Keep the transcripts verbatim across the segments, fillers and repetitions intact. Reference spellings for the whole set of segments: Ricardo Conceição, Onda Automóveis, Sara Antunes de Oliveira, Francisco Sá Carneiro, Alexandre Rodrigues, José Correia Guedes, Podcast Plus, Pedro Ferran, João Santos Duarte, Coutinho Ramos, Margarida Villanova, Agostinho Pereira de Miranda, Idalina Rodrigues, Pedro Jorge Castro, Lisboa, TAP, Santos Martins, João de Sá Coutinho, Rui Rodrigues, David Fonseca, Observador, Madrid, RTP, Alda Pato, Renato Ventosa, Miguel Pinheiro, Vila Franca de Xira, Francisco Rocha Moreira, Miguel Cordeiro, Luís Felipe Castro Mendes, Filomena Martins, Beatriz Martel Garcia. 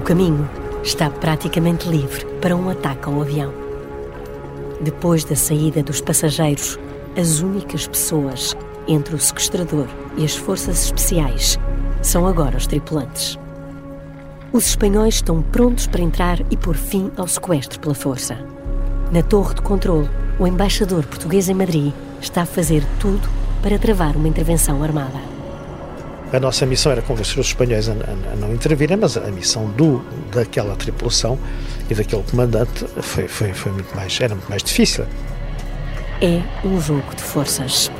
O caminho está praticamente livre para um ataque ao avião. Depois da saída dos passageiros, as únicas pessoas entre o sequestrador e as forças especiais são agora os tripulantes. Os espanhóis estão prontos para entrar e pôr fim ao sequestro pela força. Na torre de controlo, o embaixador português em Madrid está a fazer tudo para travar uma intervenção armada. A nossa missão era convencer os espanhóis a, a, a não intervirem, mas a missão do, daquela tripulação e daquele comandante foi, foi, foi muito mais, era muito mais difícil. É um jogo de forças.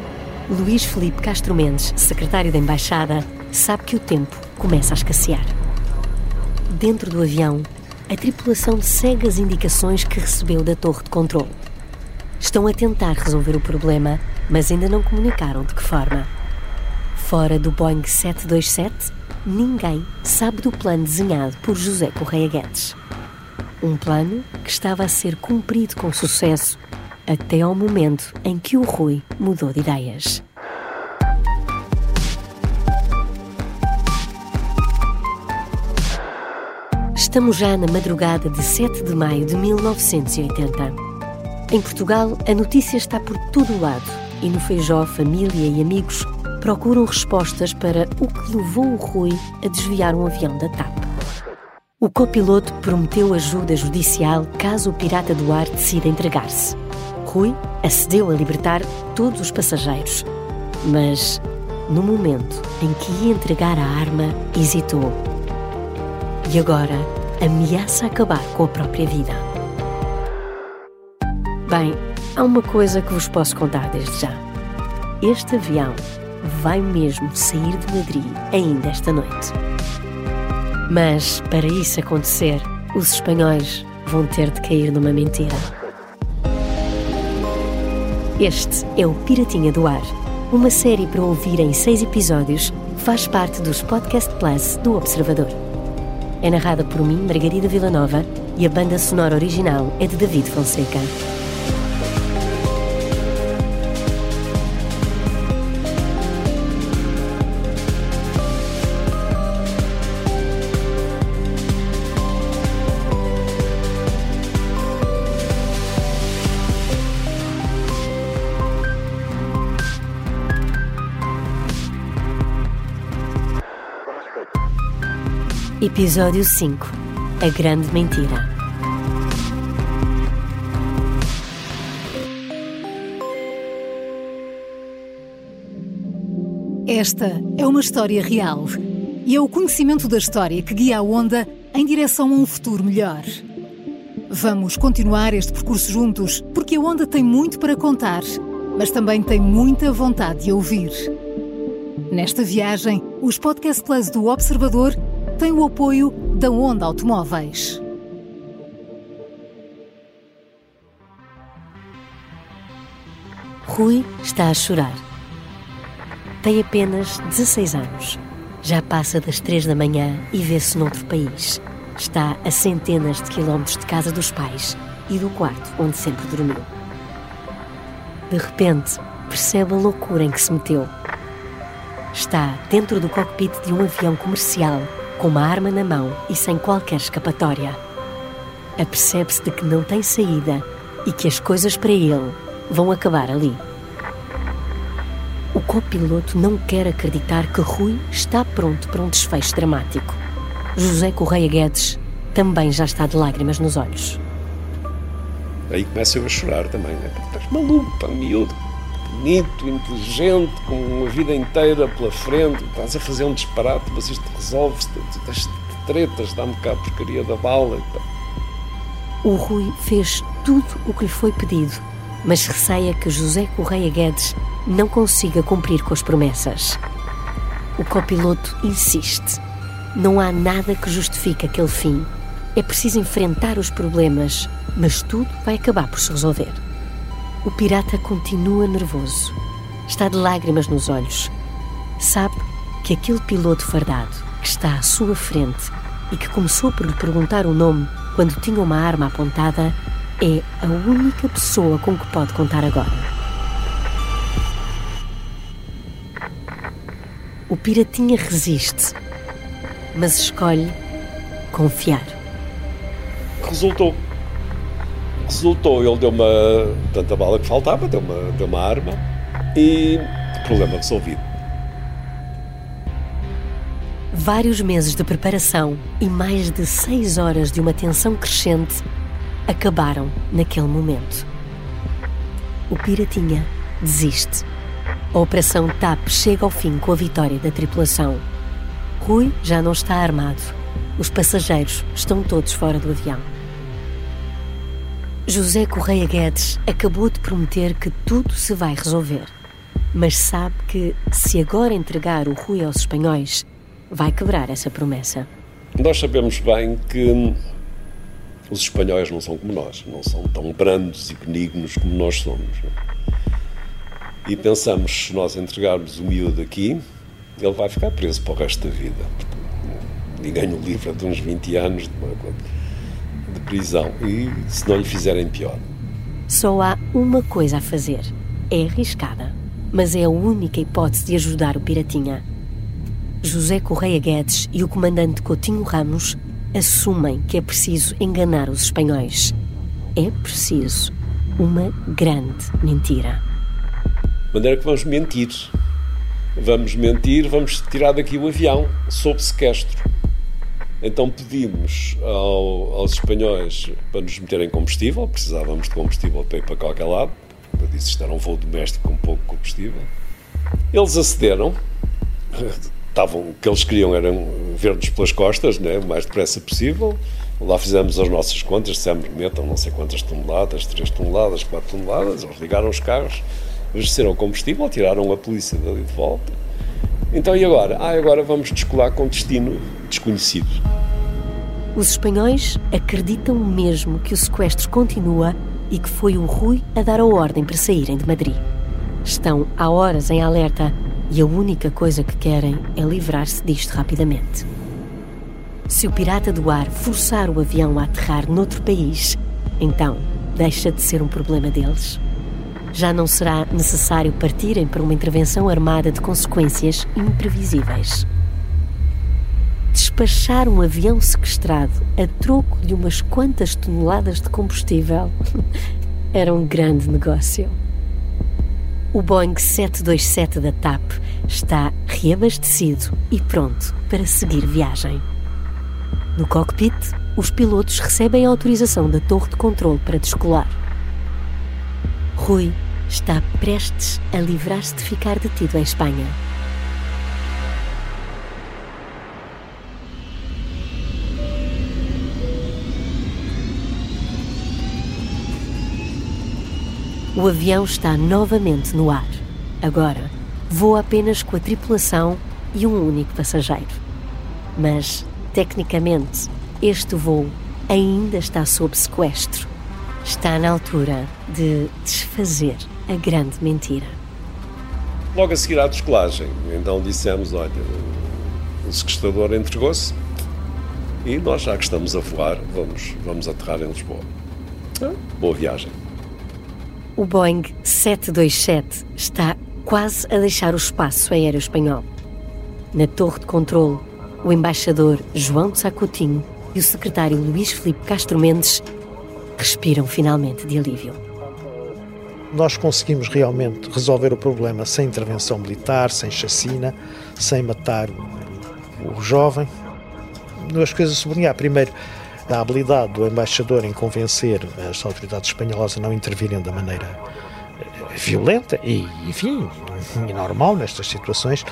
Luís Felipe Castro Mendes, secretário da Embaixada, sabe que o tempo começa a escassear. Dentro do avião, a tripulação segue as indicações que recebeu da torre de controlo. Estão a tentar resolver o problema, mas ainda não comunicaram de que forma. Fora do Boeing sete dois sete, ninguém sabe do plano desenhado por José Correia Guedes. Um plano que estava a ser cumprido com sucesso até ao momento em que o Rui mudou de ideias. Estamos já na madrugada de sete de maio de mil novecentos e oitenta. Em Portugal, a notícia está por todo o lado e no Feijó, família e amigos procuram respostas para o que levou o Rui a desviar um avião da TAP. O copiloto prometeu ajuda judicial caso o pirata do ar decida entregar-se. Rui acedeu a libertar todos os passageiros, mas no momento em que ia entregar a arma, hesitou. E agora ameaça acabar com a própria vida. Bem, há uma coisa que vos posso contar desde já. Este avião vai mesmo sair de Madrid ainda esta noite. Mas, para isso acontecer, os espanhóis vão ter de cair numa mentira. Este é o Piratinha do Ar, uma série para ouvir em seis episódios que faz parte dos Podcast Plus do Observador. É narrada por mim, Margarida Villanova, e a banda sonora original é de David Fonseca. Episódio cinco – A Grande Mentira. Esta é uma história real e é o conhecimento da história que guia a Onda em direção a um futuro melhor. Vamos continuar este percurso juntos, porque a Onda tem muito para contar, mas também tem muita vontade de ouvir. Nesta viagem, os Podcast Plus do Observador tem o apoio da Onda Automóveis. Rui está a chorar. Tem apenas dezasseis anos. Já passa das três da manhã e vê-se noutro país. Está a centenas de quilómetros de casa dos pais e do quarto onde sempre dormiu. De repente, percebe a loucura em que se meteu. Está dentro do cockpit de um avião comercial, com uma arma na mão e sem qualquer escapatória. Apercebe-se de que não tem saída e que as coisas para ele vão acabar ali. O copiloto não quer acreditar que Rui está pronto para um desfecho dramático. José Correia Guedes também já está de lágrimas nos olhos. Aí começa eu a chorar também, né? Estás maluco, pá, miúdo. Bonito, inteligente, com uma vida inteira pela frente, estás a fazer um disparate, mas isto resolve-se, estás de tretas, dá-me cá a porcaria da bala. O Rui fez tudo o que lhe foi pedido, mas receia que José Correia Guedes não consiga cumprir com as promessas. O copiloto insiste. Não há nada que justifique aquele fim. É preciso enfrentar os problemas, mas tudo vai acabar por se resolver. O pirata continua nervoso. Está de lágrimas nos olhos. Sabe que aquele piloto fardado que está à sua frente e que começou por lhe perguntar o nome quando tinha uma arma apontada é a única pessoa com que pode contar agora. O piratinha resiste, mas escolhe confiar. Resultou. Resultou. Ele deu uma... Tanta bala que faltava, deu uma, deu uma arma e problema resolvido. Vários meses de preparação e mais de seis horas de uma tensão crescente acabaram naquele momento. O Piratinha desiste. A Operação TAP chega ao fim com a vitória da tripulação. Rui já não está armado. Os passageiros estão todos fora do avião. José Correia Guedes acabou de prometer que tudo se vai resolver. Mas sabe que, se agora entregar o Rui aos espanhóis, vai quebrar essa promessa. Nós sabemos bem que os espanhóis não são como nós, não são tão brandos e benignos como nós somos. Não? E pensamos, se nós entregarmos o miúdo aqui, ele vai ficar preso para o resto da vida. Ninguém o livra de uns vinte anos de, uma, de prisão, e se não lhe fizerem pior. Só há uma coisa a fazer. É arriscada, mas é a única hipótese de ajudar o Piratinha. José Correia Guedes e o comandante Coutinho Ramos assumem que é preciso enganar os espanhóis. É preciso uma grande mentira. De maneira que vamos mentir. Vamos mentir, vamos tirar daqui o avião, sob sequestro. Então pedimos ao, aos espanhóis para nos meterem combustível, precisávamos de combustível para ir para qualquer lado, para disse isto era um voo doméstico com pouco combustível. Eles acederam. Estavam, o que eles queriam eram ver-nos pelas costas, né, o mais depressa possível. Lá fizemos as nossas contas, dissemos, metam não sei quantas toneladas, três toneladas, quatro toneladas. Eles ligaram os carros, abasteceram o combustível, tiraram a polícia dali de volta. Então e agora? Ah, agora vamos descolar com destino desconhecido. Os espanhóis acreditam mesmo que o sequestro continua e que foi o Rui a dar a ordem para saírem de Madrid. Estão há horas em alerta. E a única coisa que querem é livrar-se disto rapidamente. Se o pirata do ar forçar o avião a aterrar noutro país, então deixa de ser um problema deles. Já não será necessário partirem para uma intervenção armada de consequências imprevisíveis. Despachar um avião sequestrado a troco de umas quantas toneladas de combustível era um grande negócio. O Boeing sete dois sete da TAP está reabastecido e pronto para seguir viagem. No cockpit, os pilotos recebem a autorização da torre de controle para descolar. Rui está prestes a livrar-se de ficar detido em Espanha. O avião está novamente no ar. Agora, voa apenas com a tripulação e um único passageiro. Mas, tecnicamente, este voo ainda está sob sequestro. Está na altura de desfazer a grande mentira. Logo a seguir à descolagem, então dissemos, olha, o sequestrador entregou-se e nós, já que estamos a voar, vamos, vamos aterrar em Lisboa. Ah, boa viagem. O Boeing sete dois sete está quase a deixar o espaço aéreo espanhol. Na torre de controle, o embaixador João de Sá Coutinho e o secretário Luís Felipe Castro Mendes respiram finalmente de alívio. Nós conseguimos realmente resolver o problema sem intervenção militar, sem chacina, sem matar o jovem. Duas coisas a sublinhar. Primeiro, da habilidade do embaixador em convencer as autoridades espanholas a não intervirem da maneira violenta e, enfim, e normal nestas situações,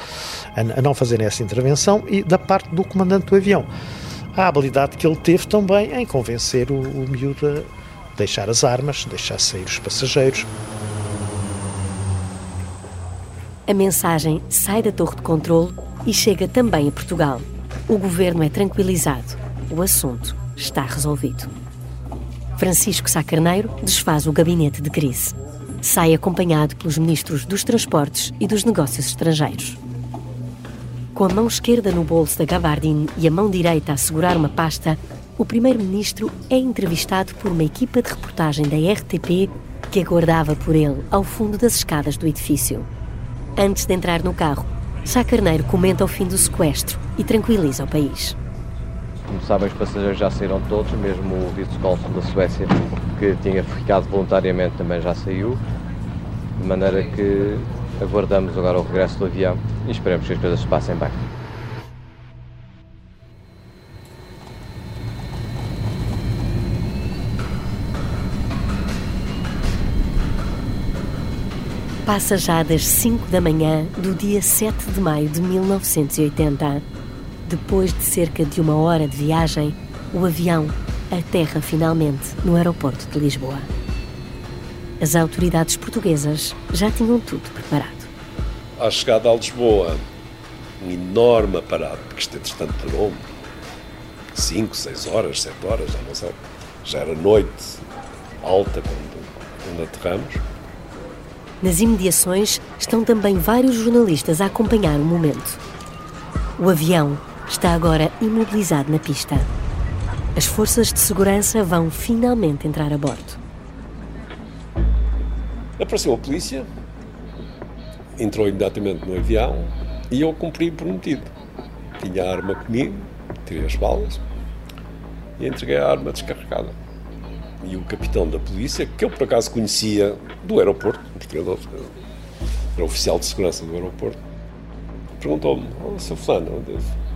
a não fazerem essa intervenção, e da parte do comandante do avião. A habilidade que ele teve também em convencer o, o miúdo a deixar as armas, deixar sair os passageiros. A mensagem sai da torre de controle e chega também a Portugal. O governo é tranquilizado. O assunto está resolvido. Francisco Sá Carneiro desfaz o gabinete de crise. Sai acompanhado pelos ministros dos Transportes e dos Negócios Estrangeiros. Com a mão esquerda no bolso da gabardine e a mão direita a segurar uma pasta, o primeiro-ministro é entrevistado por uma equipa de reportagem da R T P que aguardava por ele ao fundo das escadas do edifício. Antes de entrar no carro, Sá Carneiro comenta o fim do sequestro e tranquiliza o país. Como sabem, os passageiros já saíram todos, mesmo o vice-cônsul da Suécia, que tinha ficado voluntariamente, também já saiu, de maneira que aguardamos agora o regresso do avião e esperemos que as coisas se passem bem. Passa já das cinco da manhã do dia sete de maio de mil novecentos e oitenta. Depois de cerca de uma hora de viagem, o avião aterra finalmente no aeroporto de Lisboa. As autoridades portuguesas já tinham tudo preparado. À chegada a Lisboa, um enorme aparato, porque isto entretanto durou cinco, seis horas, sete horas, já não sei, já era noite alta quando, quando aterramos. Nas imediações estão também vários jornalistas a acompanhar o momento. O avião está agora imobilizado na pista. As forças de segurança vão finalmente entrar a bordo. Apareceu a polícia, entrou imediatamente no avião e eu cumpri o prometido. Tinha a arma comigo, tirei as balas e entreguei a arma descarregada. E o capitão da polícia, que eu por acaso conhecia do aeroporto, era oficial de segurança do aeroporto, perguntou-me: "Oh, seu fulano,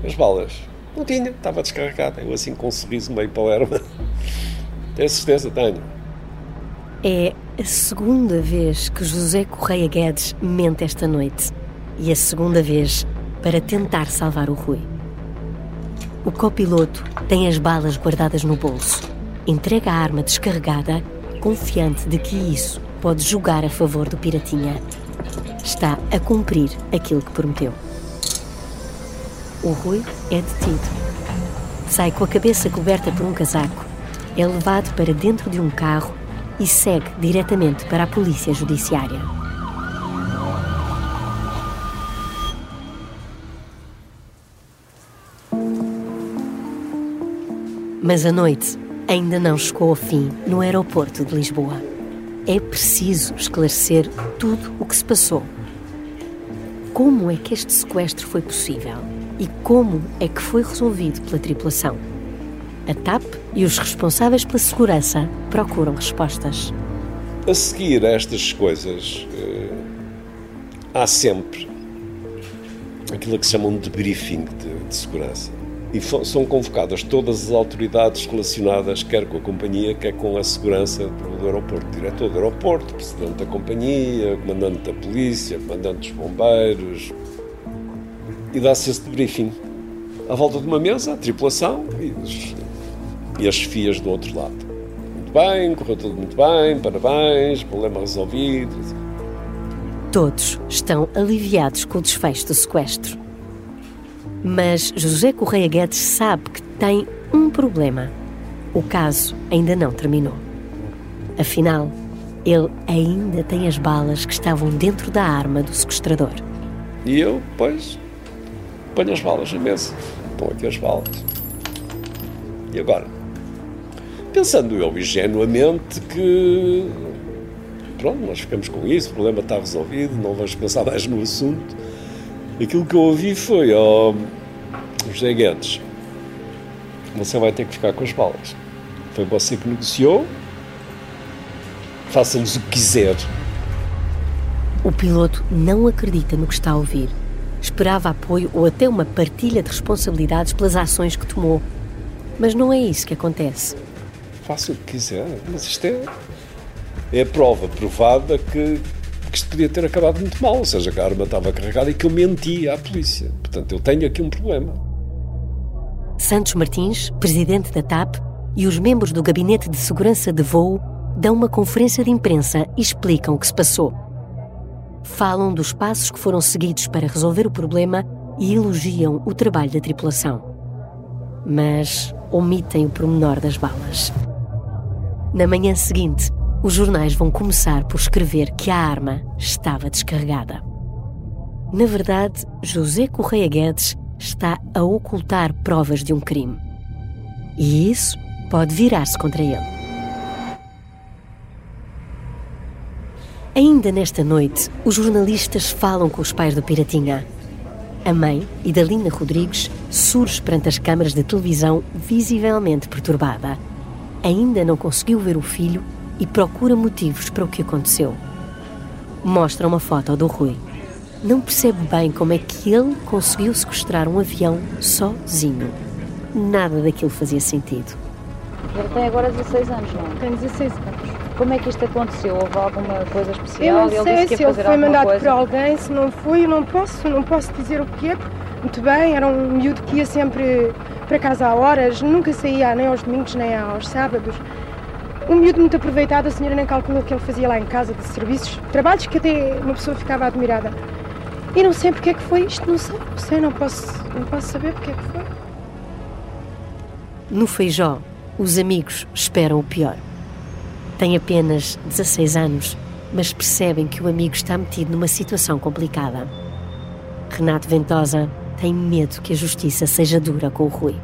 as balas?" "Não tinha, estava descarregada." Eu assim com um sorriso meio para o erva: "Tenho certeza?" "Tenho." É a segunda vez que José Correia Guedes mente esta noite. E a segunda vez para tentar salvar o Rui. O copiloto tem as balas guardadas no bolso. Entrega a arma descarregada, confiante de que isso pode jogar a favor do piratinha. Está a cumprir aquilo que prometeu. O Rui é detido. Sai com a cabeça coberta por um casaco. É levado para dentro de um carro e segue diretamente para a Polícia Judiciária. Mas a noite ainda não chegou ao fim no aeroporto de Lisboa. É preciso esclarecer tudo o que se passou. Como é que este sequestro foi possível? E como é que foi resolvido pela tripulação? A TAP e os responsáveis pela segurança procuram respostas. A seguir a estas coisas, há sempre aquilo que se chama um debriefing de, de segurança. E são convocadas todas as autoridades relacionadas, quer com a companhia, quer com a segurança do aeroporto. Diretor do aeroporto, presidente da companhia, comandante da polícia, comandante dos bombeiros. E dá-se esse debriefing. À volta de uma mesa, a tripulação e, os, e as chefias do outro lado. Muito bem, correu tudo muito bem, parabéns, problema resolvido. Todos estão aliviados com o desfecho do sequestro. Mas José Correia Guedes sabe que tem um problema. O caso ainda não terminou. Afinal, ele ainda tem as balas que estavam dentro da arma do sequestrador. E eu, pois, ponho as balas na mesa. Estão aqui as balas. E agora? Pensando eu ingenuamente que... Pronto, nós ficamos com isso, o problema está resolvido, não vamos pensar mais no assunto. Aquilo que eu ouvi foi: "Oh, José Guedes, você vai ter que ficar com as balas. Foi você que negociou. Faça-nos o que quiser." O piloto não acredita no que está a ouvir. Esperava apoio ou até uma partilha de responsabilidades pelas ações que tomou. Mas não é isso que acontece. Faça o que quiser, mas isto é, é a prova provada que... que isto podia ter acabado muito mal, ou seja, que a arma estava carregada e que eu menti à polícia. Portanto, eu tenho aqui um problema. Santos Martins, presidente da TAP, e os membros do Gabinete de Segurança de Voo dão uma conferência de imprensa e explicam o que se passou. Falam dos passos que foram seguidos para resolver o problema e elogiam o trabalho da tripulação. Mas omitem o pormenor das balas. Na manhã seguinte, os jornais vão começar por escrever que a arma estava descarregada. Na verdade, José Correia Guedes está a ocultar provas de um crime. E isso pode virar-se contra ele. Ainda nesta noite, os jornalistas falam com os pais do piratinha. A mãe, Idalina Rodrigues, surge perante as câmaras de televisão visivelmente perturbada. Ainda não conseguiu ver o filho e procura motivos para o que aconteceu. Mostra uma foto do Rui. Não percebe bem como é que ele conseguiu sequestrar um avião sozinho. Nada daquilo fazia sentido. Ele tem agora dezesseis anos, não é? Tem dezesseis anos. Como é que isto aconteceu? Houve alguma coisa especial? Eu não ele sei disse se ele foi mandado coisa. por alguém, se não foi, eu não posso, não posso dizer o que é. Muito bem, era um miúdo que ia sempre para casa a horas, nunca saía nem aos domingos nem aos sábados. Um miúdo muito aproveitado, a senhora nem calculou o que ele fazia lá em casa, de serviços, trabalhos que até uma pessoa ficava admirada. E não sei porque é que foi isto, não sei, não sei, não posso, não posso saber porque é que foi. No Feijó, os amigos esperam o pior. Tem apenas dezasseis anos, mas percebem que o amigo está metido numa situação complicada. Renato Ventosa tem medo que a justiça seja dura com o Rui.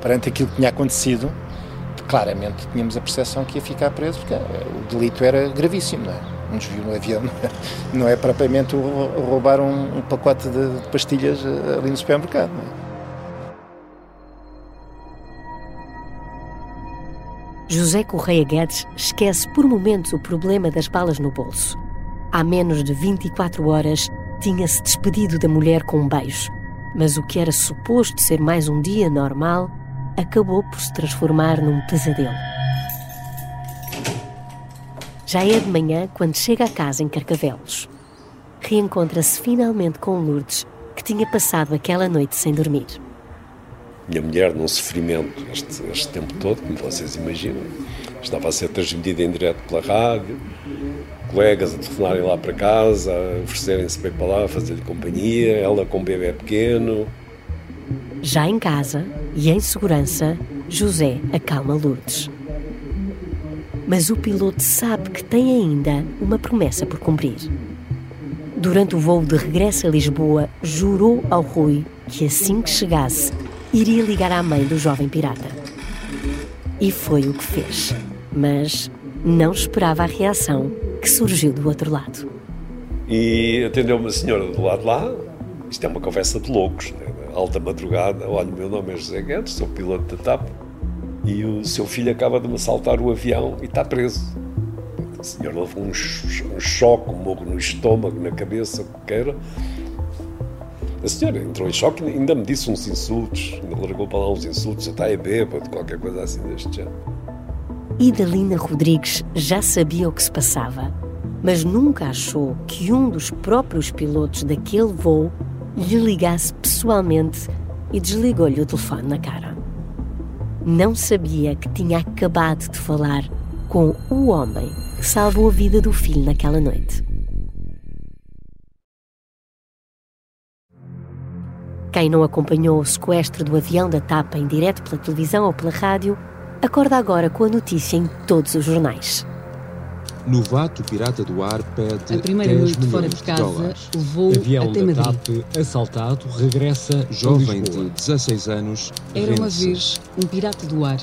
Perante aquilo que tinha acontecido, claramente tínhamos a percepção que ia ficar preso, porque o delito era gravíssimo, não é? Um desvio no avião, não é propriamente roubar um pacote de pastilhas ali no supermercado, não é? José Correia Guedes esquece por momentos o problema das balas no bolso. Há menos de vinte e quatro horas tinha-se despedido da mulher com um beijo, mas o que era suposto ser mais um dia normal acabou por se transformar num pesadelo. Já é de manhã quando chega a casa em Carcavelos. Reencontra-se finalmente com Lourdes, que tinha passado aquela noite sem dormir. Minha mulher, num sofrimento este, este tempo todo, como vocês imaginam, estava a ser transmitida em direto pela rádio, colegas a telefonarem lá para casa, a oferecerem-se bem para lá, a fazer-lhe companhia, ela com um bebê pequeno. Já em casa e em segurança, José acalma Lourdes. Mas o piloto sabe que tem ainda uma promessa por cumprir. Durante o voo de regresso a Lisboa, jurou ao Rui que assim que chegasse, iria ligar à mãe do jovem pirata. E foi o que fez. Mas não esperava a reação que surgiu do outro lado. E atendeu uma senhora do lado de lá. Isto é uma conversa de loucos, né? Alta madrugada. Olha, o meu nome é José Guedes, sou piloto da TAP. E o seu filho acaba de me assaltar o avião e está preso. A senhora levou um choque, um morro no estômago, na cabeça, o que queira. A senhora entrou em choque e ainda me disse uns insultos, ainda largou para lá uns insultos, já está a bêbado, qualquer coisa assim deste género. Idalina Rodrigues já sabia o que se passava, mas nunca achou que um dos próprios pilotos daquele voo lhe ligasse pessoalmente e desligou-lhe o telefone na cara. Não sabia que tinha acabado de falar com o homem que salvou a vida do filho naquela noite. Quem não acompanhou o sequestro do avião da TAP em direto pela televisão ou pela rádio, acorda agora com a notícia em todos os jornais. Novato pirata do ar pede dez milhões de dólares. O avião da TAP assaltado regressa jovem de dezasseis anos. Era uma vez um pirata do ar.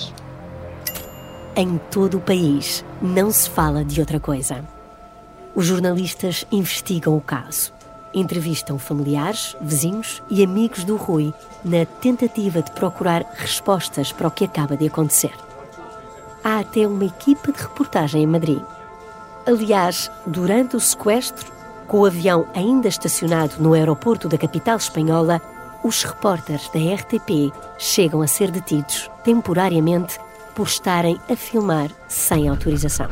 Em todo o país não se fala de outra coisa. Os jornalistas investigam o caso. Entrevistam familiares, vizinhos e amigos do Rui na tentativa de procurar respostas para o que acaba de acontecer. Há até uma equipa de reportagem em Madrid. Aliás, durante o sequestro, com o avião ainda estacionado no aeroporto da capital espanhola, os repórteres da R T P chegam a ser detidos temporariamente por estarem a filmar sem autorização.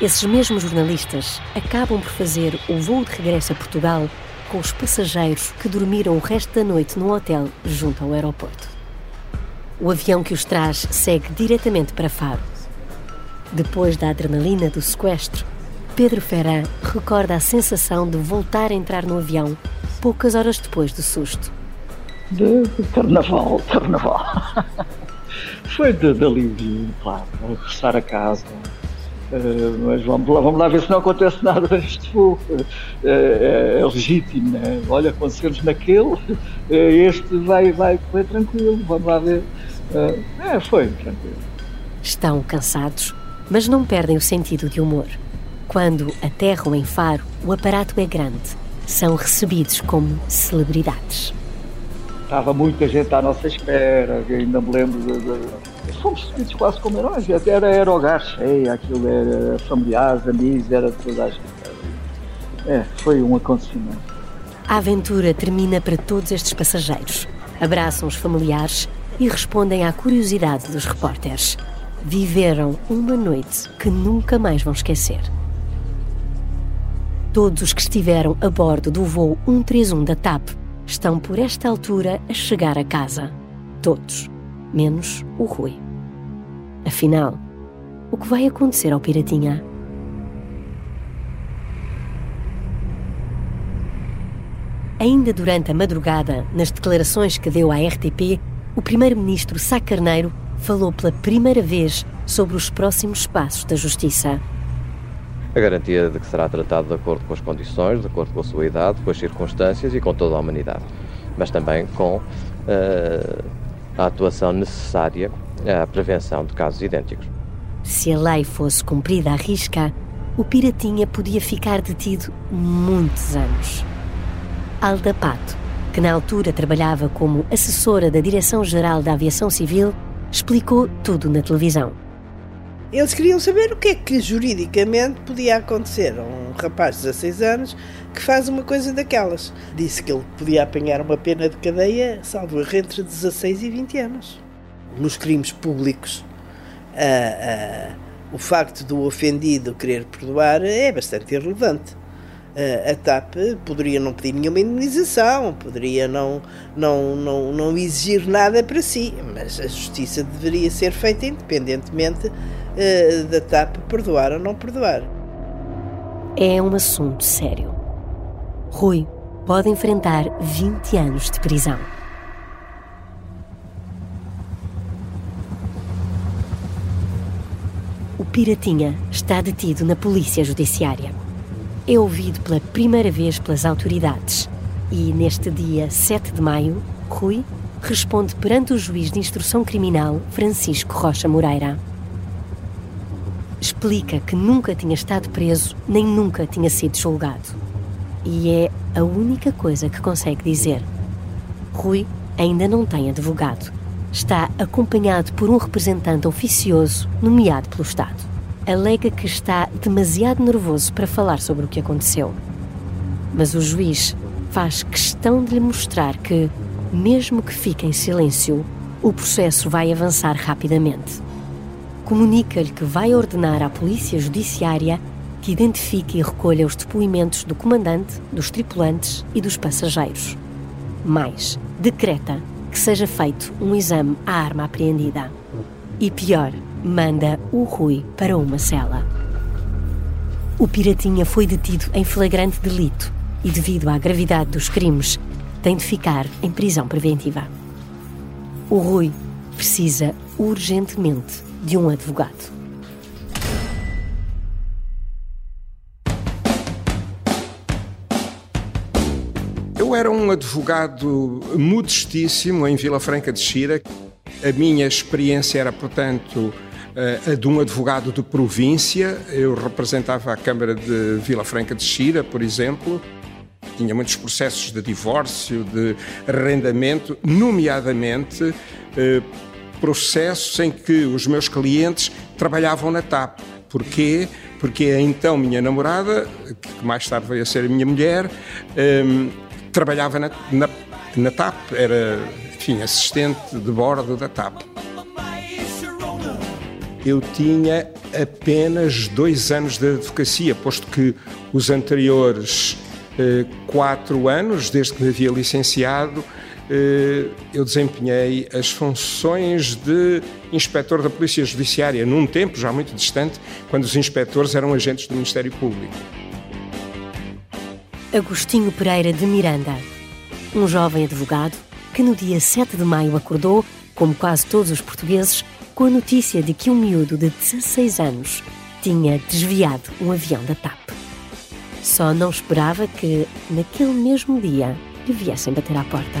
Esses mesmos jornalistas acabam por fazer o voo de regresso a Portugal com os passageiros que dormiram o resto da noite num hotel junto ao aeroporto. O avião que os traz segue diretamente para Faro. Depois da adrenalina do sequestro, Pedro Ferran recorda a sensação de voltar a entrar no avião poucas horas depois do susto. De carnaval, carnaval. Foi de, de alívio, claro, regressar a casa. Uh, mas vamos lá, vamos lá ver se não acontece nada deste voo. Uh, é, é legítimo, né? Olha, acontecemos naquele, uh, este vai, vai, vai tranquilo, vamos lá ver. Uh, é, foi tranquilo. Estão cansados, mas não perdem o sentido de humor. Quando aterram em Faro, o aparato é grande. São recebidos como celebridades. Estava muita gente à nossa espera, ainda me lembro de, de... Fomos recebidos quase como heróis, até era, era o gás cheio, aquilo era familiares, amigos, era de toda a gente. É, foi um acontecimento. A aventura termina para todos estes passageiros. Abraçam os familiares e respondem à curiosidade dos repórteres. Viveram uma noite que nunca mais vão esquecer. Todos os que estiveram a bordo do voo um três um da TAP estão por esta altura a chegar a casa. Todos, menos o Rui. Afinal, o que vai acontecer ao Piratinha? Ainda durante a madrugada, nas declarações que deu à R T P, o primeiro-ministro Sá Carneiro falou pela primeira vez sobre os próximos passos da Justiça. A garantia de que será tratado de acordo com as condições, de acordo com a sua idade, com as circunstâncias e com toda a humanidade, mas também com uh, a atuação necessária à prevenção de casos idênticos. Se a lei fosse cumprida à risca, o Piratinha podia ficar detido muitos anos. Alda Pato, que na altura trabalhava como assessora da Direção-Geral da Aviação Civil, explicou tudo na televisão. Eles queriam saber o que é que juridicamente podia acontecer a um rapaz de dezasseis anos que faz uma coisa daquelas. Disse que ele podia apanhar uma pena de cadeia, salvo entre dezasseis e vinte anos. Nos crimes públicos, ah, ah, o facto do ofendido querer perdoar é bastante irrelevante. Ah, a TAP poderia não pedir nenhuma indemnização, poderia não, não, não, não exigir nada para si, mas a justiça deveria ser feita independentemente da TAP perdoar ou não perdoar. É um assunto sério. Rui pode enfrentar vinte anos de prisão. O Piratinha está detido na Polícia Judiciária. É ouvido pela primeira vez pelas autoridades e, neste dia sete de maio, Rui responde perante o juiz de instrução criminal Francisco Rocha Moreira. Explica que nunca tinha estado preso, nem nunca tinha sido julgado. E é a única coisa que consegue dizer. Rui ainda não tem advogado. Está acompanhado por um representante oficioso nomeado pelo Estado. Alega que está demasiado nervoso para falar sobre o que aconteceu. Mas o juiz faz questão de lhe mostrar que, mesmo que fique em silêncio, o processo vai avançar rapidamente. Comunica-lhe que vai ordenar à Polícia Judiciária que identifique e recolha os depoimentos do comandante, dos tripulantes e dos passageiros. Mais, decreta que seja feito um exame à arma apreendida. E pior, manda o Rui para uma cela. O Piratinha foi detido em flagrante delito e, devido à gravidade dos crimes, tem de ficar em prisão preventiva. O Rui precisa urgentemente de um advogado. Eu era um advogado modestíssimo em Vila Franca de Xira. A minha experiência era, portanto, a de um advogado de província. Eu representava a Câmara de Vila Franca de Xira, por exemplo. Tinha muitos processos de divórcio, de arrendamento, nomeadamente processos em que os meus clientes trabalhavam na TAP. Porquê? Porque a então minha namorada, que mais tarde veio a ser a minha mulher, um, trabalhava na, na, na TAP, era, enfim, assistente de bordo da TAP. Eu tinha apenas dois anos de advocacia, posto que os anteriores eh, quatro anos, desde que me havia licenciado, eu desempenhei as funções de inspetor da Polícia Judiciária, num tempo já muito distante, quando os inspetores eram agentes do Ministério Público. Agostinho Pereira de Miranda, um jovem advogado que no dia sete de maio acordou, como quase todos os portugueses, com a notícia de que um miúdo de dezasseis anos tinha desviado um avião da TAP. Só não esperava que, naquele mesmo dia, lhe viessem bater à porta.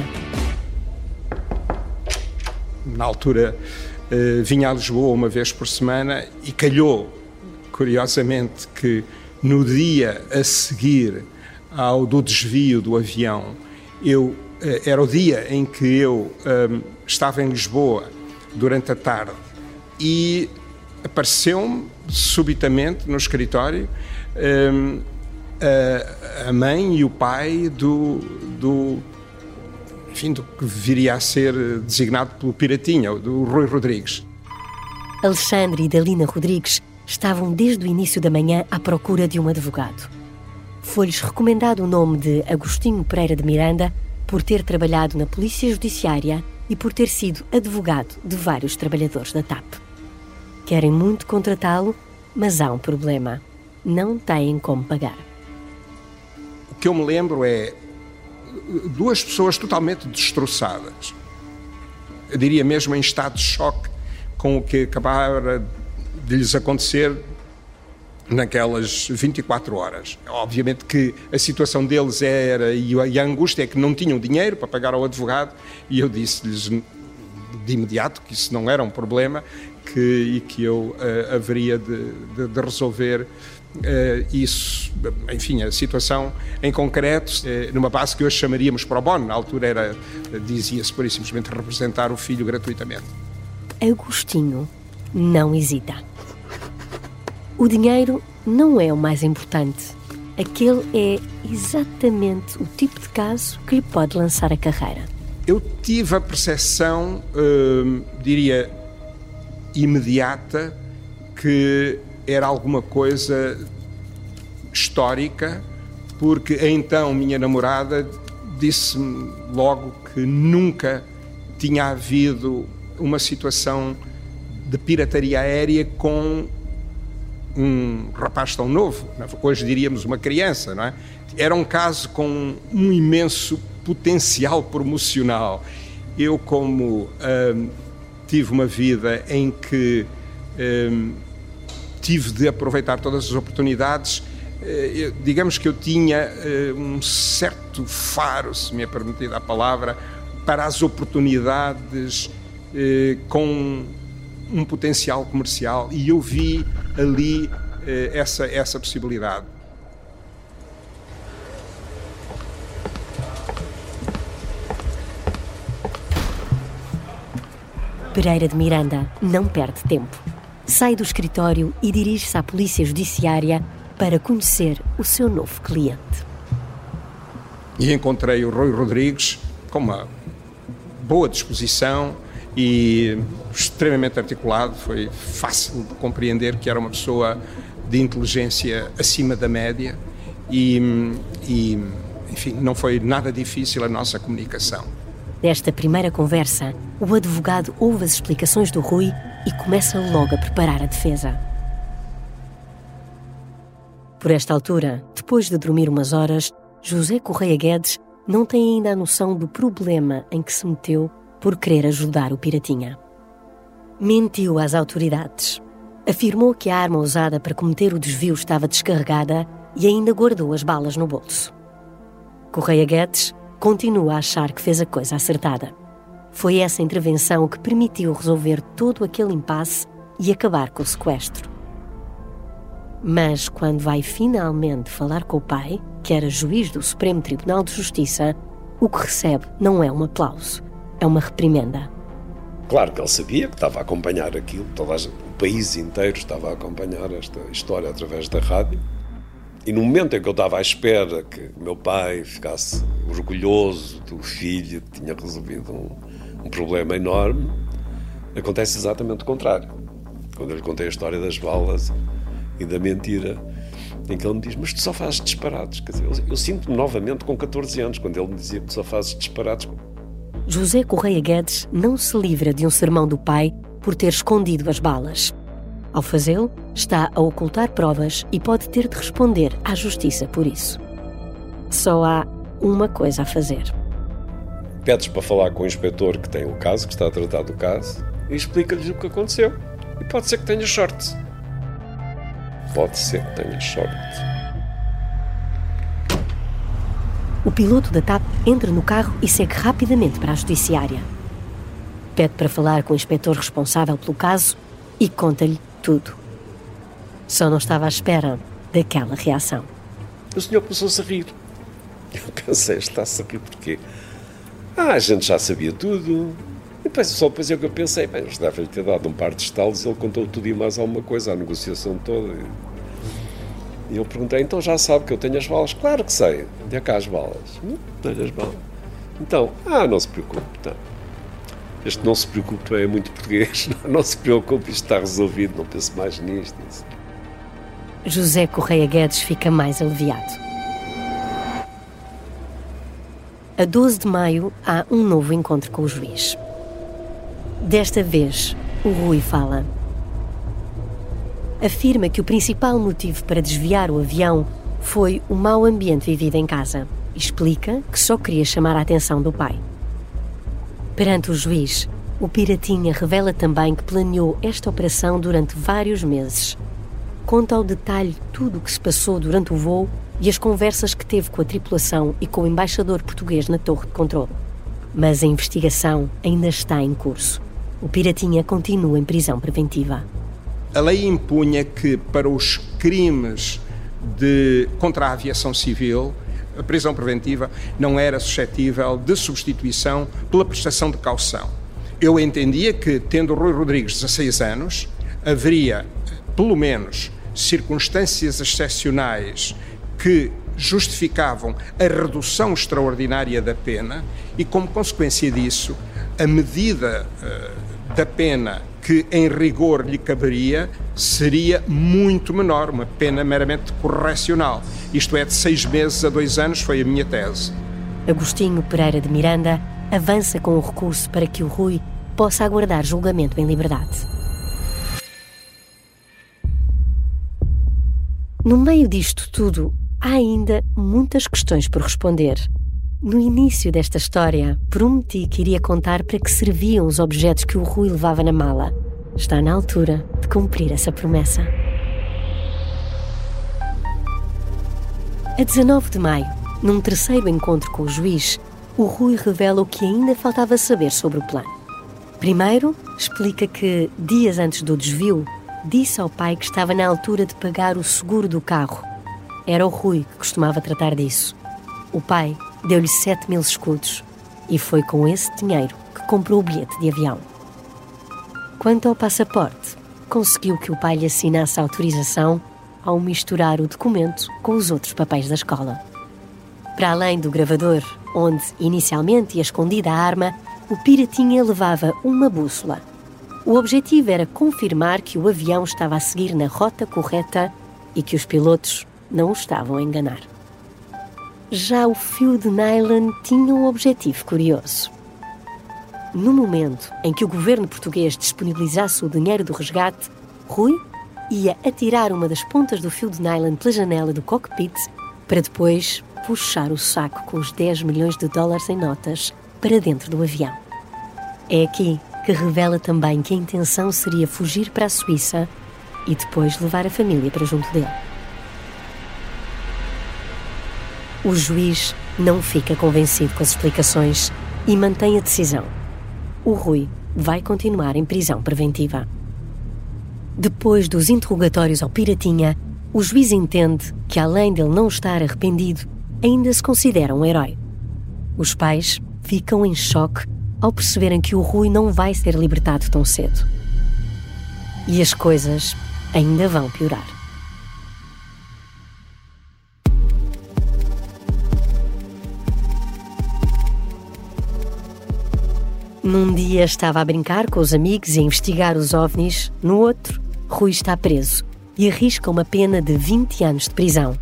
Na altura, vinha a Lisboa uma vez por semana e calhou, curiosamente, que No dia a seguir ao do desvio do avião, eu, era o dia em que eu um, estava em Lisboa durante a tarde e apareceu-me subitamente no escritório um, a, a mãe e o pai do, do, enfim, do que viria a ser designado pelo Piratinha, do Rui Rodrigues. Alexandre e Idalina Rodrigues estavam desde o início da manhã à procura de um advogado. Foi-lhes recomendado o nome de Agostinho Pereira de Miranda por ter trabalhado na Polícia Judiciária e por ter sido advogado de vários trabalhadores da TAP. Querem muito contratá-lo, mas há um problema. Não têm como pagar. O que eu me lembro é duas pessoas totalmente destroçadas. Eu diria mesmo em estado de choque com o que acabara de lhes acontecer naquelas vinte e quatro horas. Obviamente que a situação deles era, e a angústia é que não tinham dinheiro para pagar ao advogado, e eu disse-lhes de imediato que isso não era um problema que, e que eu uh, haveria de, de, de resolver uh, isso, enfim, a situação em concreto, uh, numa base que hoje chamaríamos pro bono. Na altura era, uh, dizia-se por isso, simplesmente representar o filho gratuitamente. Agostinho não hesita. O dinheiro não é o mais importante. Aquele é exatamente o tipo de caso que lhe pode lançar a carreira. Eu tive a percepção, hum, diria, imediata, que era alguma coisa histórica, porque então minha namorada disse-me logo que nunca tinha havido uma situação de pirataria aérea com um rapaz tão novo, hoje diríamos uma criança, não é? Era um caso com um imenso potencial promocional. Eu, como hum, tive uma vida em que hum, tive de aproveitar todas as oportunidades, eu, digamos que eu tinha hum, um certo faro, se me é permitida a palavra, para as oportunidades hum, com um potencial comercial, e eu vi ali eh, essa, essa possibilidade. Pereira de Miranda não perde tempo. Sai do escritório e dirige-se à Polícia Judiciária para conhecer o seu novo cliente. E encontrei o Rui Rodrigues com uma boa disposição e extremamente articulado. Foi fácil de compreender que era uma pessoa de inteligência acima da média e, e, enfim, não foi nada difícil a nossa comunicação. Nesta primeira conversa, o advogado ouve as explicações do Rui e começa logo a preparar a defesa. Por esta altura, depois de dormir umas horas, José Correia Guedes não tem ainda a noção do problema em que se meteu por querer ajudar o Piratinha. Mentiu às autoridades. Afirmou que a arma usada para cometer o desvio estava descarregada e ainda guardou as balas no bolso. Correia Guedes continua a achar que fez a coisa acertada. Foi essa intervenção que permitiu resolver todo aquele impasse e acabar com o sequestro. Mas quando vai finalmente falar com o pai, que era juiz do Supremo Tribunal de Justiça, o que recebe não é um aplauso. É uma reprimenda. Claro que ele sabia que estava a acompanhar aquilo, talvez o país inteiro estava a acompanhar esta história através da rádio. E no momento em que eu estava à espera que o meu pai ficasse orgulhoso do filho que tinha resolvido um, um problema enorme, acontece exatamente o contrário. Quando eu lhe contei a história das balas e da mentira, em que ele me diz: mas tu só fazes disparados. Quer dizer, eu, eu sinto-me novamente com catorze anos, quando ele me dizia que tu só fazes disparados. José Correia Guedes não se livra de um sermão do pai por ter escondido as balas. Ao fazê-lo, está a ocultar provas e pode ter de responder à justiça por isso. Só há uma coisa a fazer. Pedes para falar com o inspetor que tem o caso, que está a tratar do caso, e explica-lhes o que aconteceu. E pode ser que tenha sorte. Pode ser que tenha sorte. O piloto da TAP entra no carro e segue rapidamente para a judiciária. Pede para falar com o inspetor responsável pelo caso e conta-lhe tudo. Só não estava à espera daquela reação. O senhor começou-se a rir. Eu pensei, está-se a rir porquê? Ah, a gente já sabia tudo. E depois, só depois é o que eu pensei. Bem, eles devem ter dado um par de estalos, ele contou tudo e mais alguma coisa, a negociação toda. E eu perguntei, então já sabe que eu tenho as balas? Claro que sei, dê cá as balas. Hum, tenho as balas. Então, ah, não se preocupe, não. Este não se preocupe também é muito português. Não, não se preocupe, isto está resolvido, não penso mais nisto. Isso. José Correia Guedes fica mais aliviado. A doze de maio há um novo encontro com o juiz. Desta vez, o Rui fala. Afirma que o principal motivo para desviar o avião foi o mau ambiente vivido em casa. Explica que só queria chamar a atenção do pai. Perante o juiz, o Piratinha revela também que planeou esta operação durante vários meses. Conta ao detalhe tudo o que se passou durante o voo e as conversas que teve com a tripulação e com o embaixador português na torre de controlo. Mas a investigação ainda está em curso. O Piratinha continua em prisão preventiva. A lei impunha que, para os crimes de, contra a aviação civil, a prisão preventiva não era suscetível de substituição pela prestação de caução. Eu entendia que, tendo Rui Rodrigues dezasseis anos, haveria, pelo menos, circunstâncias excepcionais que justificavam a redução extraordinária da pena e, como consequência disso, a medida uh, da pena que em rigor lhe caberia seria muito menor, uma pena meramente correcional. Isto é, de seis meses a dois anos foi a minha tese. Agostinho Pereira de Miranda avança com o recurso para que o Rui possa aguardar julgamento em liberdade. No meio disto tudo, há ainda muitas questões por responder. No início desta história, prometi que iria contar para que serviam os objetos que o Rui levava na mala. Está na altura de cumprir essa promessa. A dezanove de maio, num terceiro encontro com o juiz, o Rui revela o que ainda faltava saber sobre o plano. Primeiro, explica que, dias antes do desvio, disse ao pai que estava na altura de pagar o seguro do carro. Era o Rui que costumava tratar disso. O pai deu-lhe sete mil escudos e foi com esse dinheiro que comprou o bilhete de avião. Quanto ao passaporte, conseguiu que o pai lhe assinasse a autorização ao misturar o documento com os outros papéis da escola. Para além do gravador, onde inicialmente ia escondida a arma, o Piratinha levava uma bússola. O objetivo era confirmar que o avião estava a seguir na rota correta e que os pilotos não o estavam a enganar. Já o fio de nylon tinha um objetivo curioso. No momento em que o governo português disponibilizasse o dinheiro do resgate, Rui ia atirar uma das pontas do fio de nylon pela janela do cockpit para depois puxar o saco com os dez milhões de dólares em notas para dentro do avião. É aqui que revela também que a intenção seria fugir para a Suíça e depois levar a família para junto dele. O juiz não fica convencido com as explicações e mantém a decisão. O Rui vai continuar em prisão preventiva. Depois dos interrogatórios ao Piratinha, o juiz entende que, além dele não estar arrependido, ainda se considera um herói. Os pais ficam em choque ao perceberem que o Rui não vai ser libertado tão cedo. E as coisas ainda vão piorar. Num dia estava a brincar com os amigos e a investigar os ovnis. No outro, Rui está preso e arrisca uma pena de vinte anos de prisão.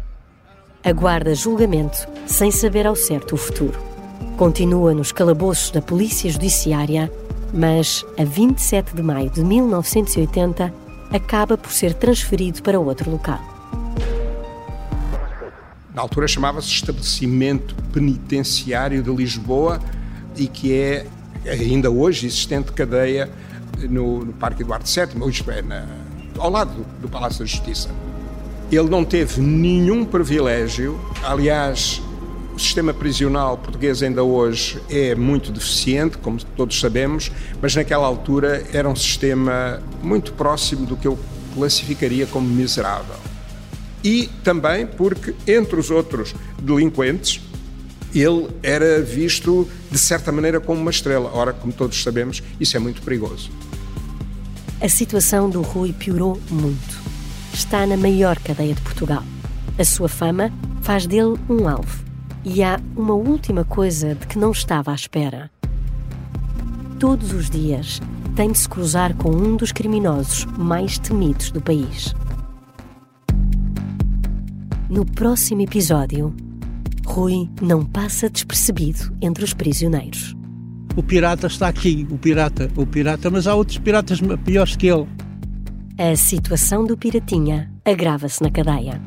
Aguarda julgamento sem saber ao certo o futuro. Continua nos calabouços da Polícia Judiciária, mas a vinte e sete de maio de mil novecentos e oitenta acaba por ser transferido para outro local. Na altura chamava-se Estabelecimento Penitenciário de Lisboa e que é ainda hoje existente cadeia no, no Parque Eduardo sete, isto é, na, ao lado do, do Palácio da Justiça. Ele não teve nenhum privilégio. Aliás, o sistema prisional português ainda hoje é muito deficiente, como todos sabemos, mas naquela altura era um sistema muito próximo do que eu classificaria como miserável. e também porque, entre os outros delinquentes, ele era visto, de certa maneira, como uma estrela. Ora, como todos sabemos, isso é muito perigoso. A situação do Rui piorou muito. Está na maior cadeia de Portugal. A sua fama faz dele um alvo. E há uma última coisa de que não estava à espera. Todos os dias tem de se cruzar com um dos criminosos mais temidos do país. No próximo episódio, Rui não passa despercebido entre os prisioneiros. O pirata está aqui, o pirata, o pirata, mas há outros piratas piores que ele. A situação do piratinha agrava-se na cadeia.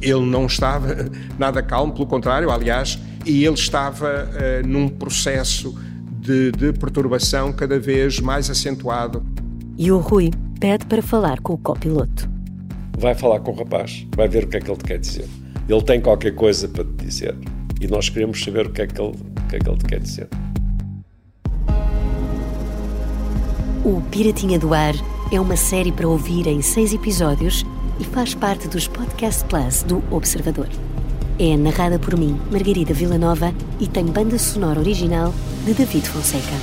Ele não estava nada calmo, pelo contrário, aliás, e ele estava uh, num processo de, de perturbação cada vez mais acentuado. E o Rui pede para falar com o copiloto. Vai falar com o rapaz, vai ver o que é que ele te quer dizer. Ele tem qualquer coisa para te dizer e nós queremos saber o que é que ele, o que é que ele te quer dizer. O Piratinha do Ar é uma série para ouvir em seis episódios e faz parte dos Podcast Plus do Observador. É narrada por mim, Margarida Villanova, e tem banda sonora original de David Fonseca.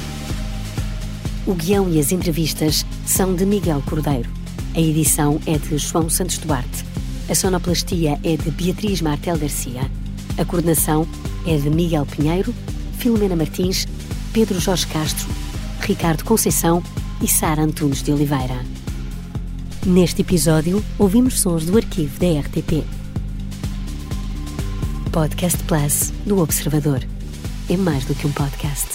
O guião e as entrevistas são de Miguel Cordeiro. A edição é de João Santos Duarte. A sonoplastia é de Beatriz Martel Garcia. A coordenação é de Miguel Pinheiro, Filomena Martins, Pedro Jorge Castro, Ricardo Conceição e Sara Antunes de Oliveira. Neste episódio, ouvimos sons do arquivo da R T P. Podcast Plus, do Observador. É mais do que um podcast.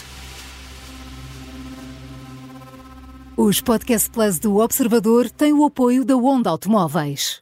Os Podcast Plus do Observador têm o apoio da Onda Automóveis.